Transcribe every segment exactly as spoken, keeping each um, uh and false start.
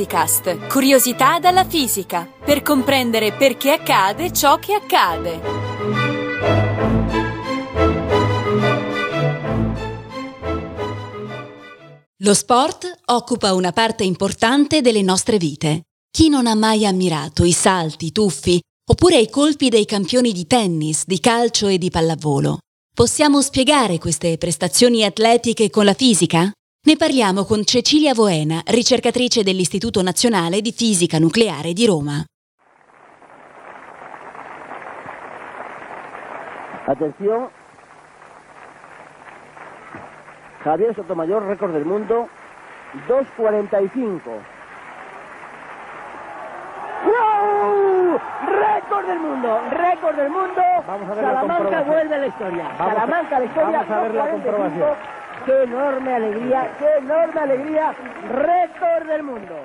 Fisicast, curiosità dalla fisica, per comprendere perché accade ciò che accade. Lo sport occupa una parte importante delle nostre vite. Chi non ha mai ammirato i salti, i tuffi, oppure i colpi dei campioni di tennis, di calcio e di pallavolo? Possiamo spiegare queste prestazioni atletiche con la fisica? Ne parliamo con Cecilia Voena, ricercatrice dell'Istituto Nazionale di Fisica Nucleare di Roma. Attenzione. Javier Sotomayor, record del mundo, due quarantacinque. ¡Wow! ¡Récord del mundo! ¡Récord del mundo! Vamos a ver Salamanca la vuelve a la historia. Vamos Salamanca a la historia. Vamos a ver la comprobación. ¡Qué enorme alegría! ¡Qué enorme alegría! ¡Récord del mundo!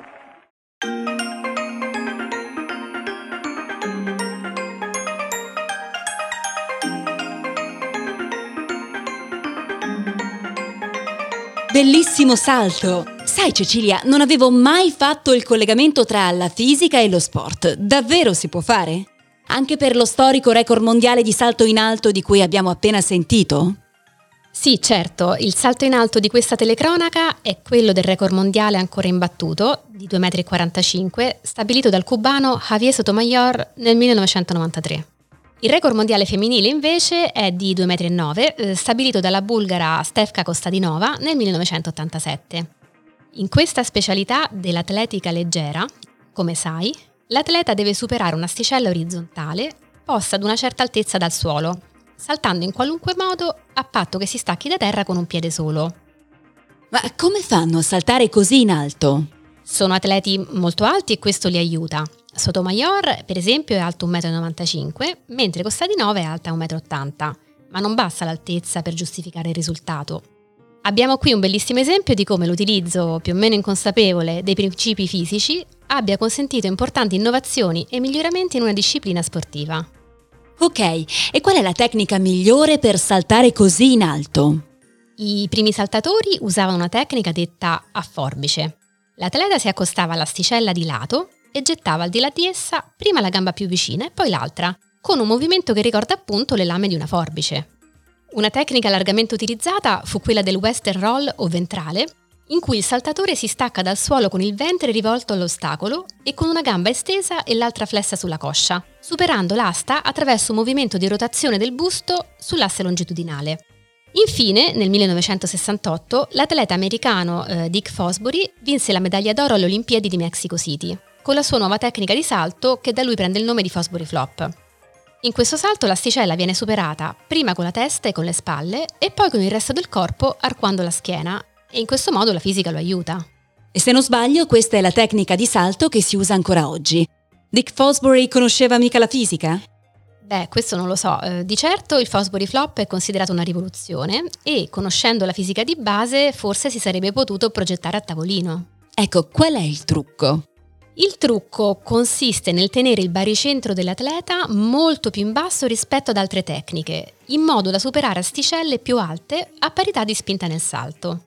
Bellissimo salto! Sai Cecilia, non avevo mai fatto il collegamento tra la fisica e lo sport. Davvero si può fare? Anche per lo storico record mondiale di salto in alto di cui abbiamo appena sentito? Sì, certo. Il salto in alto di questa telecronaca è quello del record mondiale ancora imbattuto, di due virgola quarantacinque metri, stabilito dal cubano Javier Sotomayor nel millenovecentonovantatré. Il record mondiale femminile invece è di due virgola nove metri, stabilito dalla bulgara Stefka Kostadinova nel millenovecentottantasette. In questa specialità dell'atletica leggera, come sai, l'atleta deve superare un'asticella orizzontale posta ad una certa altezza dal suolo, saltando in qualunque modo a patto che si stacchi da terra con un piede solo. Ma come fanno a saltare così in alto? Sono atleti molto alti e questo li aiuta. Sotomayor, per esempio, è alto uno virgola novantacinque metri, mentre Kostadinova è alta uno virgola ottanta metri, ma non basta l'altezza per giustificare il risultato. Abbiamo qui un bellissimo esempio di come l'utilizzo più o meno inconsapevole dei principi fisici abbia consentito importanti innovazioni e miglioramenti in una disciplina sportiva. Ok, e qual è la tecnica migliore per saltare così in alto? I primi saltatori usavano una tecnica detta a forbice. L'atleta si accostava all'asticella di lato e gettava al di là di essa prima la gamba più vicina e poi l'altra, con un movimento che ricorda appunto le lame di una forbice. Una tecnica largamente utilizzata fu quella del western roll o ventrale, in cui il saltatore si stacca dal suolo con il ventre rivolto all'ostacolo e con una gamba estesa e l'altra flessa sulla coscia, superando l'asta attraverso un movimento di rotazione del busto sull'asse longitudinale. Infine, nel millenovecentosessantotto, l'atleta americano eh, Dick Fosbury vinse la medaglia d'oro alle Olimpiadi di Mexico City, con la sua nuova tecnica di salto che da lui prende il nome di Fosbury Flop. In questo salto l'asticella viene superata prima con la testa e con le spalle e poi con il resto del corpo arcuando la schiena e in questo modo la fisica lo aiuta. E se non sbaglio questa è la tecnica di salto che si usa ancora oggi. Dick Fosbury conosceva mica la fisica? Beh, questo non lo so. Di certo il Fosbury Flop è considerato una rivoluzione e conoscendo la fisica di base forse si sarebbe potuto progettare a tavolino. Ecco, qual è il trucco? Il trucco consiste nel tenere il baricentro dell'atleta molto più in basso rispetto ad altre tecniche, in modo da superare asticelle più alte a parità di spinta nel salto.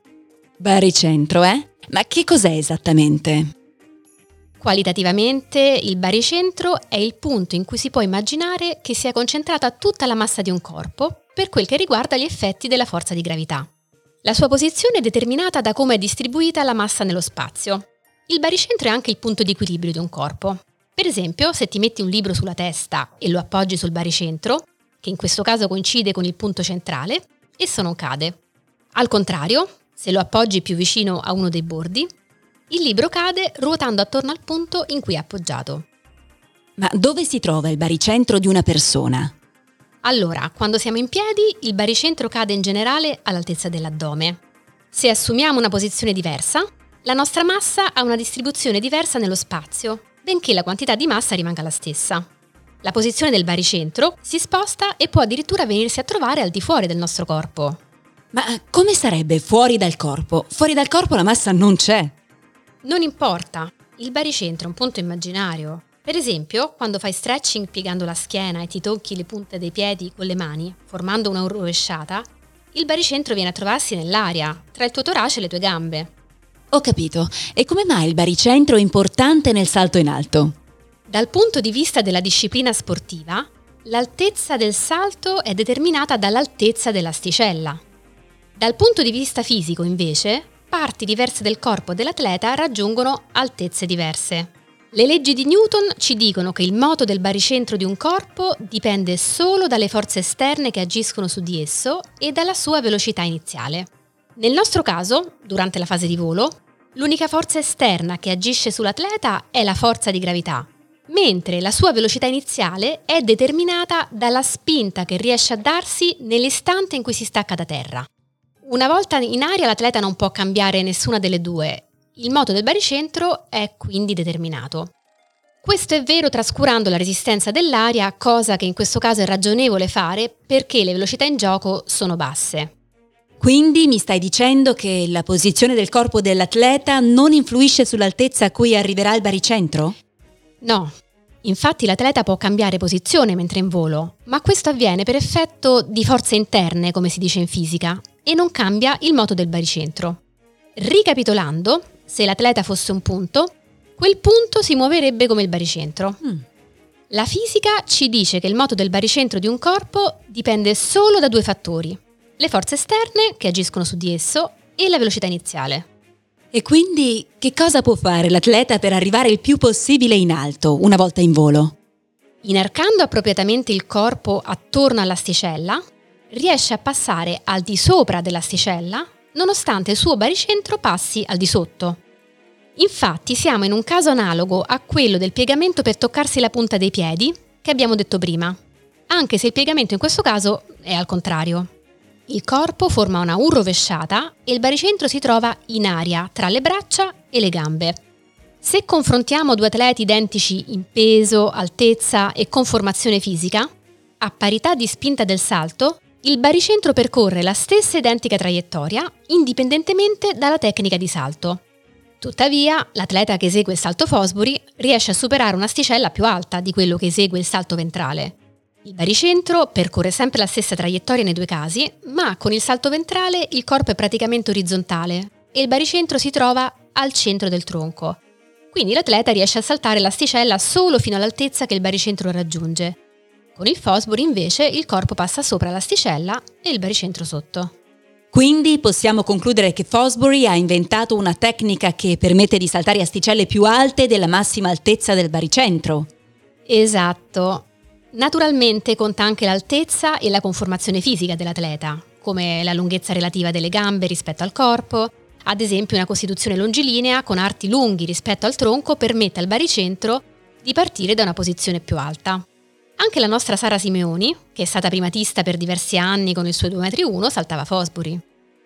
Baricentro, eh? Ma che cos'è esattamente? Qualitativamente, il baricentro è il punto in cui si può immaginare che sia concentrata tutta la massa di un corpo per quel che riguarda gli effetti della forza di gravità. La sua posizione è determinata da come è distribuita la massa nello spazio. Il baricentro è anche il punto di equilibrio di un corpo. Per esempio, se ti metti un libro sulla testa e lo appoggi sul baricentro, che in questo caso coincide con il punto centrale, esso non cade. Al contrario, se lo appoggi più vicino a uno dei bordi, il libro cade ruotando attorno al punto in cui è appoggiato. Ma dove si trova il baricentro di una persona? Allora, quando siamo in piedi, il baricentro cade in generale all'altezza dell'addome. Se assumiamo una posizione diversa, la nostra massa ha una distribuzione diversa nello spazio, benché la quantità di massa rimanga la stessa. La posizione del baricentro si sposta e può addirittura venirsi a trovare al di fuori del nostro corpo. Ma come sarebbe fuori dal corpo? Fuori dal corpo la massa non c'è. Non importa, il baricentro è un punto immaginario. Per esempio, quando fai stretching piegando la schiena e ti tocchi le punte dei piedi con le mani, formando una rovesciata, il baricentro viene a trovarsi nell'aria, tra il tuo torace e le tue gambe. Ho capito. E come mai il baricentro è importante nel salto in alto? Dal punto di vista della disciplina sportiva, l'altezza del salto è determinata dall'altezza dell'asticella. Dal punto di vista fisico, invece, parti diverse del corpo dell'atleta raggiungono altezze diverse. Le leggi di Newton ci dicono che il moto del baricentro di un corpo dipende solo dalle forze esterne che agiscono su di esso e dalla sua velocità iniziale. Nel nostro caso, durante la fase di volo, l'unica forza esterna che agisce sull'atleta è la forza di gravità, mentre la sua velocità iniziale è determinata dalla spinta che riesce a darsi nell'istante in cui si stacca da terra. Una volta in aria l'atleta non può cambiare nessuna delle due. Il moto del baricentro è quindi determinato. Questo è vero trascurando la resistenza dell'aria, cosa che in questo caso è ragionevole fare perché le velocità in gioco sono basse. Quindi mi stai dicendo che la posizione del corpo dell'atleta non influisce sull'altezza a cui arriverà il baricentro? No. Infatti l'atleta può cambiare posizione mentre in volo, ma questo avviene per effetto di forze interne, come si dice in fisica, e non cambia il moto del baricentro. Ricapitolando, se l'atleta fosse un punto, quel punto si muoverebbe come il baricentro. Mm. La fisica ci dice che il moto del baricentro di un corpo dipende solo da due fattori: le forze esterne che agiscono su di esso e la velocità iniziale. E quindi che cosa può fare l'atleta per arrivare il più possibile in alto una volta in volo? Inarcando appropriatamente il corpo attorno all'asticella, riesce a passare al di sopra dell'asticella nonostante il suo baricentro passi al di sotto. Infatti siamo in un caso analogo a quello del piegamento per toccarsi la punta dei piedi che abbiamo detto prima, anche se il piegamento in questo caso è al contrario. Il corpo forma una U rovesciata e il baricentro si trova in aria tra le braccia e le gambe. Se confrontiamo due atleti identici in peso, altezza e conformazione fisica, a parità di spinta del salto, il baricentro percorre la stessa identica traiettoria indipendentemente dalla tecnica di salto. Tuttavia, l'atleta che esegue il salto Fosbury riesce a superare un'asticella più alta di quello che esegue il salto ventrale. Il baricentro percorre sempre la stessa traiettoria nei due casi, ma con il salto ventrale il corpo è praticamente orizzontale e il baricentro si trova al centro del tronco. Quindi l'atleta riesce a saltare l'asticella solo fino all'altezza che il baricentro raggiunge. Con il Fosbury invece il corpo passa sopra l'asticella e il baricentro sotto. Quindi possiamo concludere che Fosbury ha inventato una tecnica che permette di saltare asticelle più alte della massima altezza del baricentro. Esatto. Naturalmente conta anche l'altezza e la conformazione fisica dell'atleta, come la lunghezza relativa delle gambe rispetto al corpo. Ad esempio una costituzione longilinea con arti lunghi rispetto al tronco permette al baricentro di partire da una posizione più alta. Anche la nostra Sara Simeoni, che è stata primatista per diversi anni con il suo due metri uno, saltava Fosbury.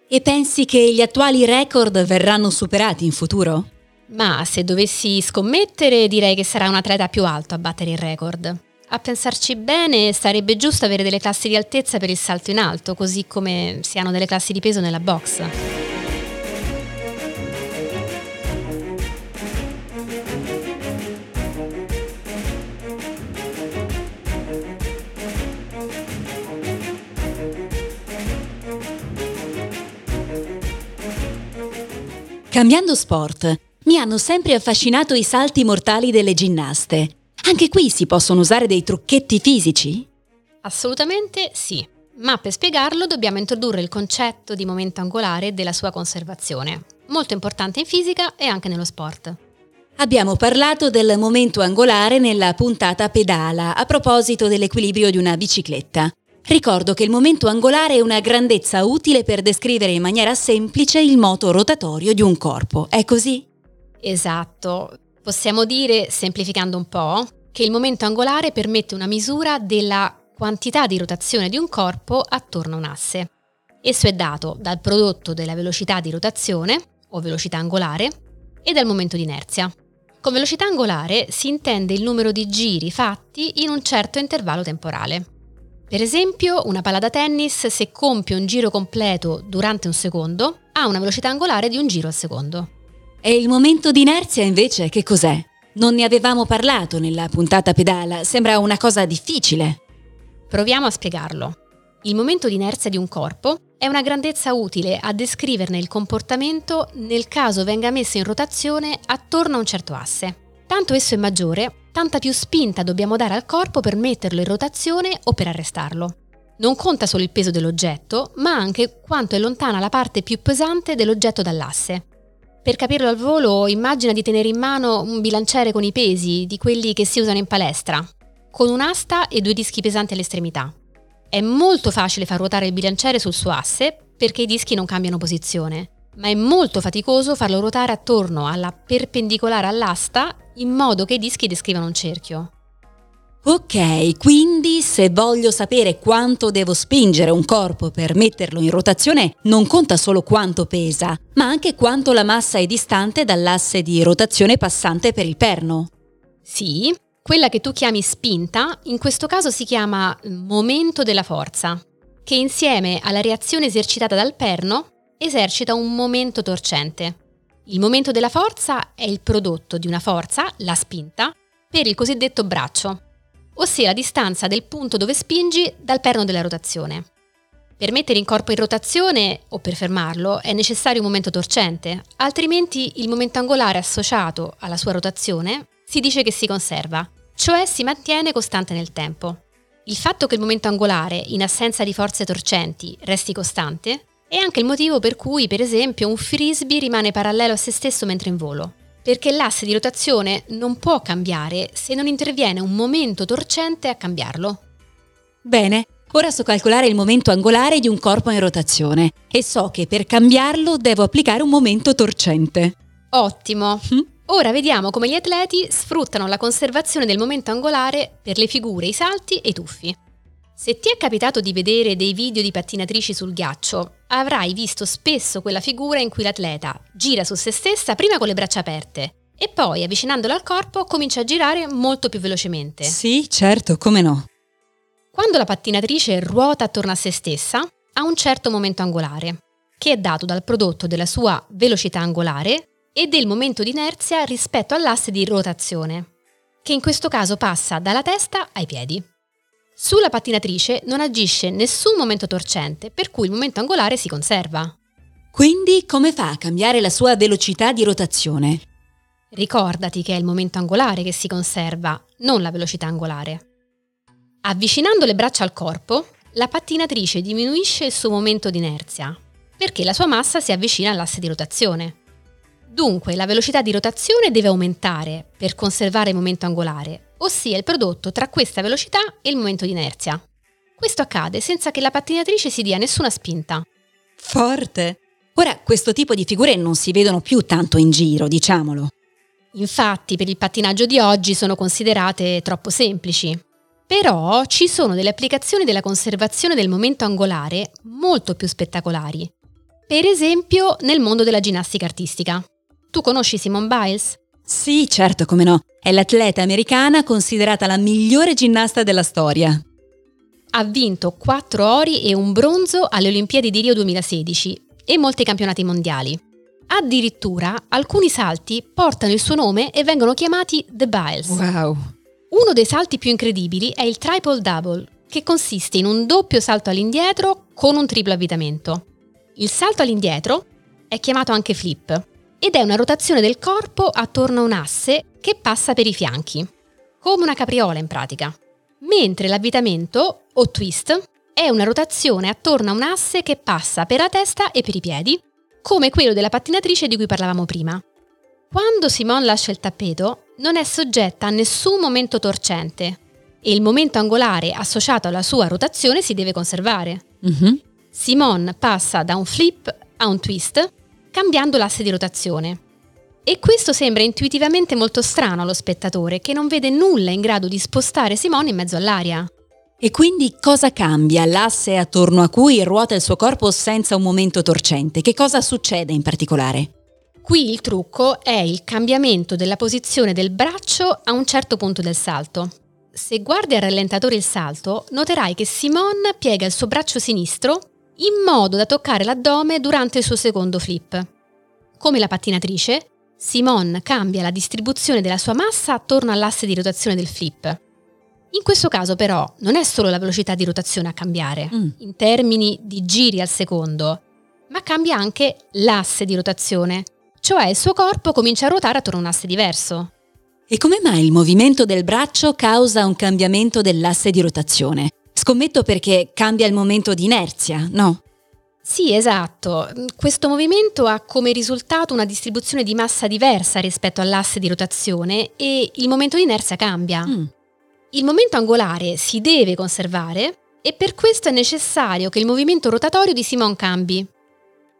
E pensi che gli attuali record verranno superati in futuro? Ma se dovessi scommettere, direi che sarà un atleta più alto a battere il record. A pensarci bene, sarebbe giusto avere delle classi di altezza per il salto in alto, così come si hanno delle classi di peso nella box. Cambiando sport, mi hanno sempre affascinato i salti mortali delle ginnaste. Anche qui si possono usare dei trucchetti fisici? Assolutamente sì, ma per spiegarlo dobbiamo introdurre il concetto di momento angolare e della sua conservazione, molto importante in fisica e anche nello sport. Abbiamo parlato del momento angolare nella puntata pedala, a proposito dell'equilibrio di una bicicletta. Ricordo che il momento angolare è una grandezza utile per descrivere in maniera semplice il moto rotatorio di un corpo, è così? Esatto. Possiamo dire, semplificando un po', che il momento angolare permette una misura della quantità di rotazione di un corpo attorno a un asse. Esso è dato dal prodotto della velocità di rotazione, o velocità angolare, e dal momento di inerzia. Con velocità angolare si intende il numero di giri fatti in un certo intervallo temporale. Per esempio, una palla da tennis, se compie un giro completo durante un secondo, ha una velocità angolare di un giro al secondo. E il momento di inerzia invece che cos'è? Non ne avevamo parlato nella puntata pedala, sembra una cosa difficile. Proviamo a spiegarlo. Il momento di inerzia di un corpo È una grandezza utile a descriverne il comportamento nel caso venga messo in rotazione attorno a un certo asse. Tanto esso è maggiore, tanta più spinta dobbiamo dare al corpo per metterlo in rotazione o per arrestarlo. Non conta solo il peso dell'oggetto, ma anche quanto è lontana la parte più pesante dell'oggetto dall'asse. Per capirlo al volo, immagina di tenere in mano un bilanciere con i pesi, di quelli che si usano in palestra, con un'asta e due dischi pesanti all'estremità. È molto facile far ruotare il bilanciere sul suo asse perché i dischi non cambiano posizione, ma è molto faticoso farlo ruotare attorno alla perpendicolare all'asta in modo che i dischi descrivano un cerchio. Ok, quindi se voglio sapere quanto devo spingere un corpo per metterlo in rotazione, non conta solo quanto pesa, ma anche quanto la massa è distante dall'asse di rotazione passante per il perno. Sì, quella che tu chiami spinta, in questo caso si chiama momento della forza, che insieme alla reazione esercitata dal perno esercita un momento torcente. Il momento della forza è il prodotto di una forza, la spinta, per il cosiddetto braccio, ossia la distanza del punto dove spingi dal perno della rotazione. Per mettere il corpo in rotazione o per fermarlo è necessario un momento torcente, altrimenti il momento angolare associato alla sua rotazione si dice che si conserva, cioè si mantiene costante nel tempo. Il fatto che il momento angolare, in assenza di forze torcenti, resti costante è anche il motivo per cui, per esempio, un frisbee rimane parallelo a se stesso mentre in volo, perché l'asse di rotazione non può cambiare se non interviene un momento torcente a cambiarlo. Bene, ora so calcolare il momento angolare di un corpo in rotazione e so che per cambiarlo devo applicare un momento torcente. Ottimo! Mm? Ora vediamo come gli atleti sfruttano la conservazione del momento angolare per le figure, i salti e i tuffi. Se ti è capitato di vedere dei video di pattinatrici sul ghiaccio, avrai visto spesso quella figura in cui l'atleta gira su se stessa prima con le braccia aperte e poi, avvicinandola al corpo, comincia a girare molto più velocemente. Sì, certo, come no. Quando la pattinatrice ruota attorno a se stessa, ha un certo momento angolare, che è dato dal prodotto della sua velocità angolare e del momento di inerzia rispetto all'asse di rotazione, che in questo caso passa dalla testa ai piedi. Sulla pattinatrice non agisce nessun momento torcente, per cui il momento angolare si conserva. Quindi come fa a cambiare la sua velocità di rotazione? Ricordati che è il momento angolare che si conserva, non la velocità angolare. Avvicinando le braccia al corpo, la pattinatrice diminuisce il suo momento di inerzia, perché la sua massa si avvicina all'asse di rotazione. Dunque, la velocità di rotazione deve aumentare per conservare il momento angolare, ossia il prodotto tra questa velocità e il momento di inerzia. Questo accade senza che la pattinatrice si dia nessuna spinta. Forte! Ora, questo tipo di figure non si vedono più tanto in giro, diciamolo. Infatti, per il pattinaggio di oggi sono considerate troppo semplici. Però ci sono delle applicazioni della conservazione del momento angolare molto più spettacolari. Per esempio, nel mondo della ginnastica artistica. Tu conosci Simone Biles? Sì, certo, come no. È l'atleta americana considerata la migliore ginnasta della storia. Ha vinto quattro ori e un bronzo alle Olimpiadi di Rio duemilasedici e molti campionati mondiali. Addirittura, alcuni salti portano il suo nome e vengono chiamati The Biles. Wow! Uno dei salti più incredibili è il triple double, che consiste in un doppio salto all'indietro con un triplo avvitamento. Il salto all'indietro è chiamato anche flip, ed è una rotazione del corpo attorno a un asse che passa per i fianchi, come una capriola in pratica. Mentre l'avvitamento, o twist, è una rotazione attorno a un asse che passa per la testa e per i piedi, come quello della pattinatrice di cui parlavamo prima. Quando Simone lascia il tappeto, non è soggetta a nessun momento torcente e il momento angolare associato alla sua rotazione si deve conservare. Mm-hmm. Simone passa da un flip a un twist, cambiando l'asse di rotazione. E questo sembra intuitivamente molto strano allo spettatore, che non vede nulla in grado di spostare Simone in mezzo all'aria. E quindi cosa cambia l'asse attorno a cui ruota il suo corpo senza un momento torcente? Che cosa succede in particolare? Qui il trucco è il cambiamento della posizione del braccio a un certo punto del salto. Se guardi al rallentatore il salto, noterai che Simone piega il suo braccio sinistro in modo da toccare l'addome durante il suo secondo flip. Come la pattinatrice, Simone cambia la distribuzione della sua massa attorno all'asse di rotazione del flip. In questo caso però non è solo la velocità di rotazione a cambiare, mm. in termini di giri al secondo, ma cambia anche l'asse di rotazione, cioè il suo corpo comincia a ruotare attorno a un asse diverso. E come mai il movimento del braccio causa un cambiamento dell'asse di rotazione? Scommetto perché cambia il momento di inerzia, no? Sì, esatto. Questo movimento ha come risultato una distribuzione di massa diversa rispetto all'asse di rotazione e il momento di inerzia cambia. Mm. Il momento angolare si deve conservare e per questo è necessario che il movimento rotatorio di Simone cambi.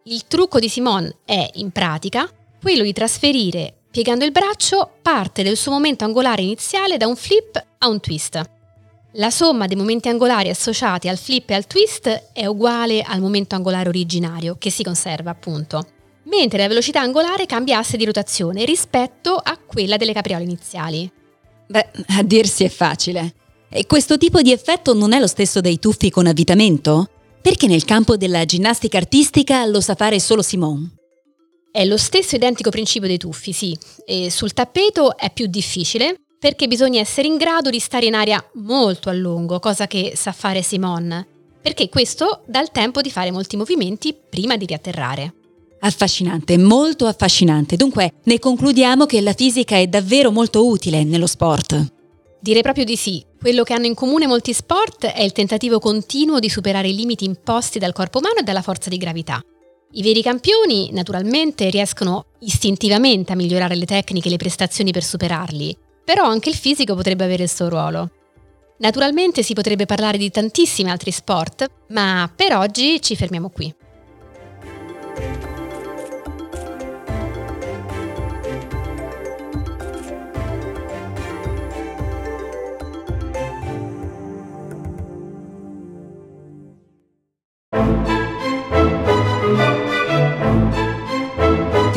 Il trucco di Simone è, in pratica, quello di trasferire, piegando il braccio, parte del suo momento angolare iniziale da un flip a un twist. La somma dei momenti angolari associati al flip e al twist è uguale al momento angolare originario, che si conserva appunto, mentre la velocità angolare cambia asse di rotazione rispetto a quella delle capriole iniziali. Beh, a dirsi è facile. E questo tipo di effetto non è lo stesso dei tuffi con avvitamento? Perché nel campo della ginnastica artistica lo sa fare solo Simone? È lo stesso identico principio dei tuffi, sì. E sul tappeto è più difficile, perché bisogna essere in grado di stare in aria molto a lungo, cosa che sa fare Simone, perché questo dà il tempo di fare molti movimenti prima di riatterrare. Affascinante, molto affascinante. Dunque, ne concludiamo che la fisica è davvero molto utile nello sport. Direi proprio di sì. Quello che hanno in comune molti sport è il tentativo continuo di superare i limiti imposti dal corpo umano e dalla forza di gravità. I veri campioni, naturalmente, riescono istintivamente a migliorare le tecniche e le prestazioni per superarli. Però anche il fisico potrebbe avere il suo ruolo. Naturalmente si potrebbe parlare di tantissimi altri sport, ma per oggi ci fermiamo qui.